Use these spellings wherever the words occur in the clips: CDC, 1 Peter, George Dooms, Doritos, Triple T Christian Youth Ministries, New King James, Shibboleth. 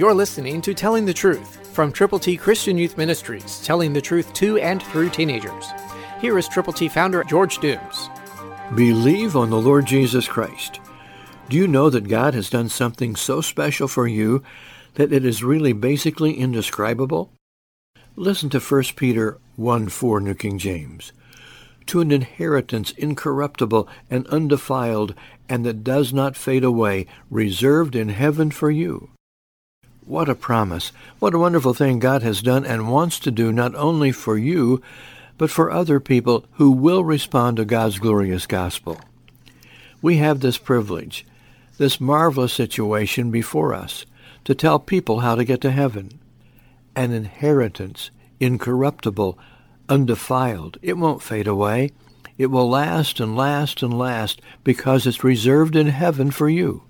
You're listening to Telling the Truth from Triple T Christian Youth Ministries, telling the truth to and through teenagers. Here is Triple T founder George Dooms. Believe on the Lord Jesus Christ. Do you know that God has done something so special for you that it is really basically indescribable? Listen to 1 Peter 1:4, New King James. To an inheritance incorruptible and undefiled, and that does not fade away, reserved in heaven for you. What a promise! What a wonderful thing God has done and wants to do not only for you, but for other people who will respond to God's glorious gospel. We have this privilege, this marvelous situation before us, to tell people how to get to heaven. An inheritance, incorruptible, undefiled. It won't fade away. It will last and last and last because it's reserved in heaven for you.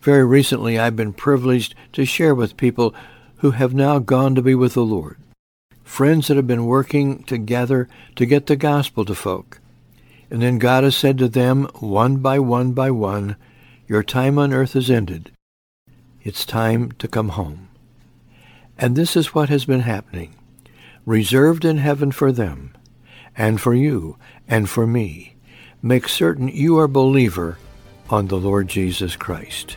Very recently, I've been privileged to share with people who have now gone to be with the Lord, friends that have been working together to get the gospel to folk. And then God has said to them, one by one by one, your time on earth has ended. It's time to come home. And this is what has been happening, reserved in heaven for them, and for you, and for me. Make certain you are a believer on the Lord Jesus Christ.